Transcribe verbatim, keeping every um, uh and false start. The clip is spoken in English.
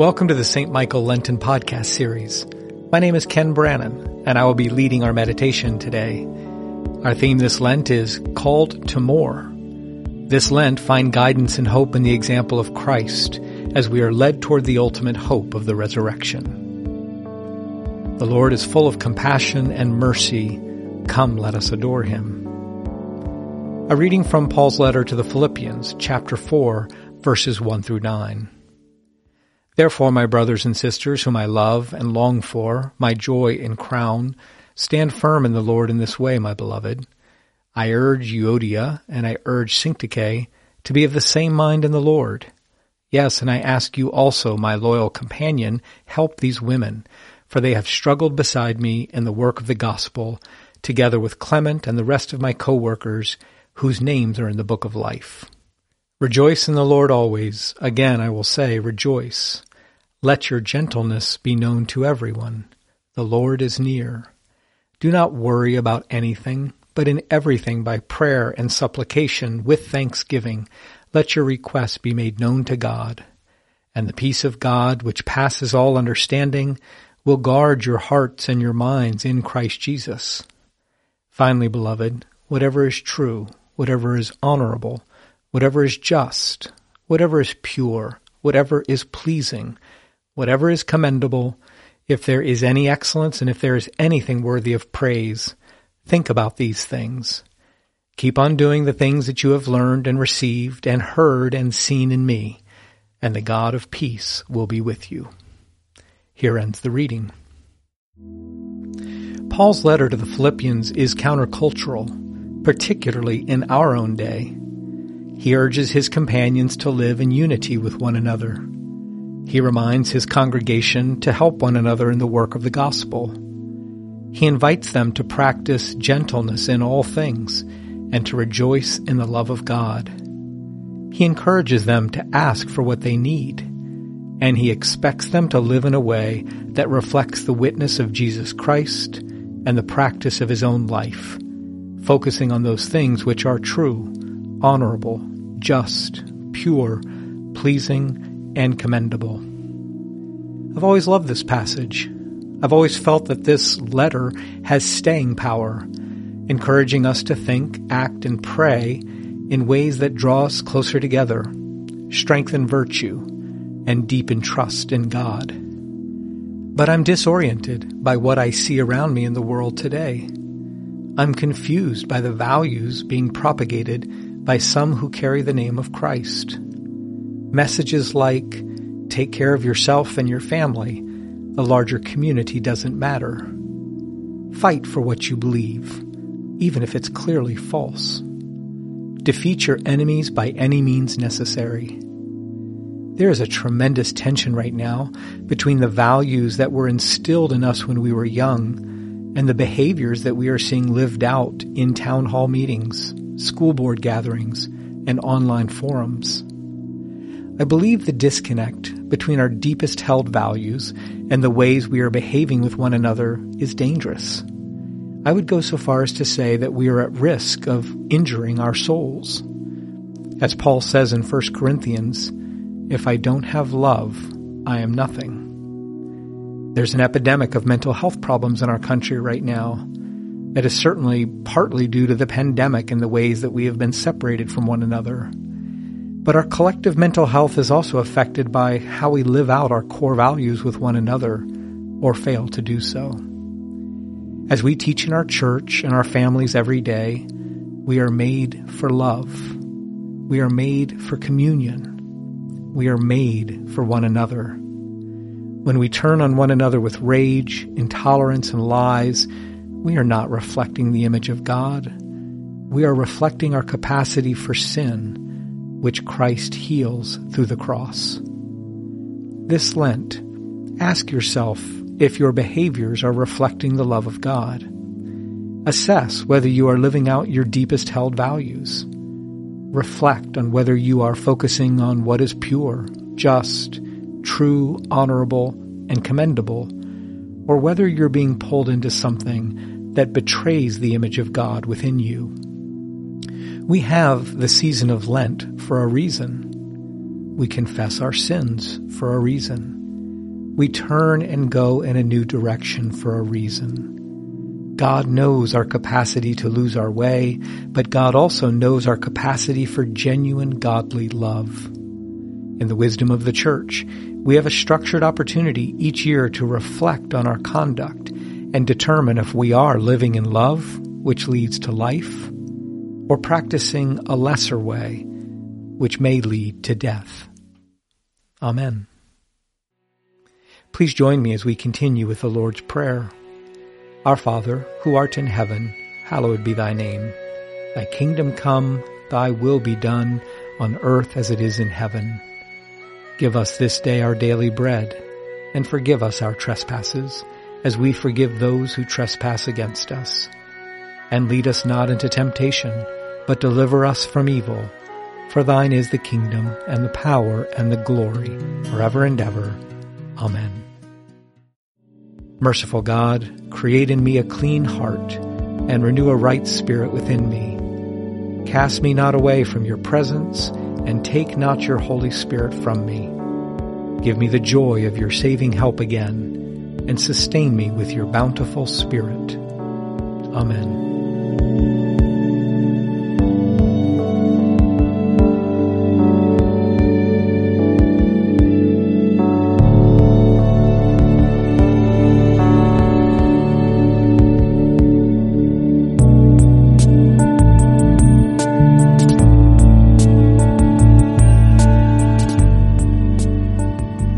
Welcome to the Saint Michael Lenten Podcast Series. My name is Ken Brannan, and I will be leading our meditation today. Our theme this Lent is Called to More. This Lent, find guidance and hope in the example of Christ as we are led toward the ultimate hope of the resurrection. The Lord is full of compassion and mercy. Come, let us adore him. A reading from Paul's letter to the Philippians, chapter four, verses one through nine. Therefore, my brothers and sisters, whom I love and long for, my joy and crown, stand firm in the Lord in this way, my beloved. I urge Euodia and I urge Syntyche to be of the same mind in the Lord. Yes, and I ask you also, my loyal companion, help these women, for they have struggled beside me in the work of the gospel, together with Clement and the rest of my co-workers, whose names are in the book of life. Rejoice in the Lord always. Again, I will say, rejoice. Let your gentleness be known to everyone. The Lord is near. Do not worry about anything, but in everything by prayer and supplication with thanksgiving, let your requests be made known to God. And the peace of God, which passes all understanding, will guard your hearts and your minds in Christ Jesus. Finally, beloved, whatever is true, whatever is honorable, whatever is just, whatever is pure, whatever is pleasing, whatever is commendable, if there is any excellence and if there is anything worthy of praise, think about these things. Keep on doing the things that you have learned and received and heard and seen in me, and the God of peace will be with you. Here ends the reading. Paul's letter to the Philippians is countercultural, particularly in our own day. He urges his companions to live in unity with one another. He reminds his congregation to help one another in the work of the gospel. He invites them to practice gentleness in all things and to rejoice in the love of God. He encourages them to ask for what they need, and he expects them to live in a way that reflects the witness of Jesus Christ and the practice of his own life, focusing on those things which are true, honorable, just, pure, pleasing, and commendable. I've always loved this passage. I've always felt that this letter has staying power, encouraging us to think, act, and pray in ways that draw us closer together, strengthen virtue, and deepen trust in God. But I'm disoriented by what I see around me in the world today. I'm confused by the values being propagated by some who carry the name of Christ. Messages like, take care of yourself and your family, the larger community doesn't matter. Fight for what you believe, even if it's clearly false. Defeat your enemies by any means necessary. There is a tremendous tension right now between the values that were instilled in us when we were young and the behaviors that we are seeing lived out in town hall meetings, school board gatherings, and online forums. I believe the disconnect between our deepest held values and the ways we are behaving with one another is dangerous. I would go so far as to say that we are at risk of injuring our souls. As Paul says in First Corinthians, if I don't have love, I am nothing. There's an epidemic of mental health problems in our country right now. That is certainly partly due to the pandemic and the ways that we have been separated from one another. But our collective mental health is also affected by how we live out our core values with one another or fail to do so. As we teach in our church and our families every day, we are made for love. We are made for communion. We are made for one another. When we turn on one another with rage, intolerance, and lies, we are not reflecting the image of God. We are reflecting our capacity for sin, which Christ heals through the cross. This Lent, ask yourself if your behaviors are reflecting the love of God. Assess whether you are living out your deepest held values. Reflect on whether you are focusing on what is pure, just, true, honorable, and commendable, or whether you're being pulled into something that betrays the image of God within you. We have the season of Lent for a reason. We confess our sins for a reason. We turn and go in a new direction for a reason. God knows our capacity to lose our way, but God also knows our capacity for genuine godly love. In the wisdom of the Church, we have a structured opportunity each year to reflect on our conduct and determine if we are living in love, which leads to life, or practicing a lesser way, which may lead to death. Amen. Please join me as we continue with the Lord's Prayer. Our Father, who art in heaven, hallowed be thy name. Thy kingdom come, thy will be done, on earth as it is in heaven. Give us this day our daily bread, and forgive us our trespasses, as we forgive those who trespass against us. And lead us not into temptation, but deliver us from evil. For thine is the kingdom, and the power, and the glory, forever and ever. Amen. Merciful God, create in me a clean heart, and renew a right spirit within me. Cast me not away from your presence, and take not your Holy Spirit from me. Give me the joy of your saving help again, and sustain me with your bountiful Spirit. Amen.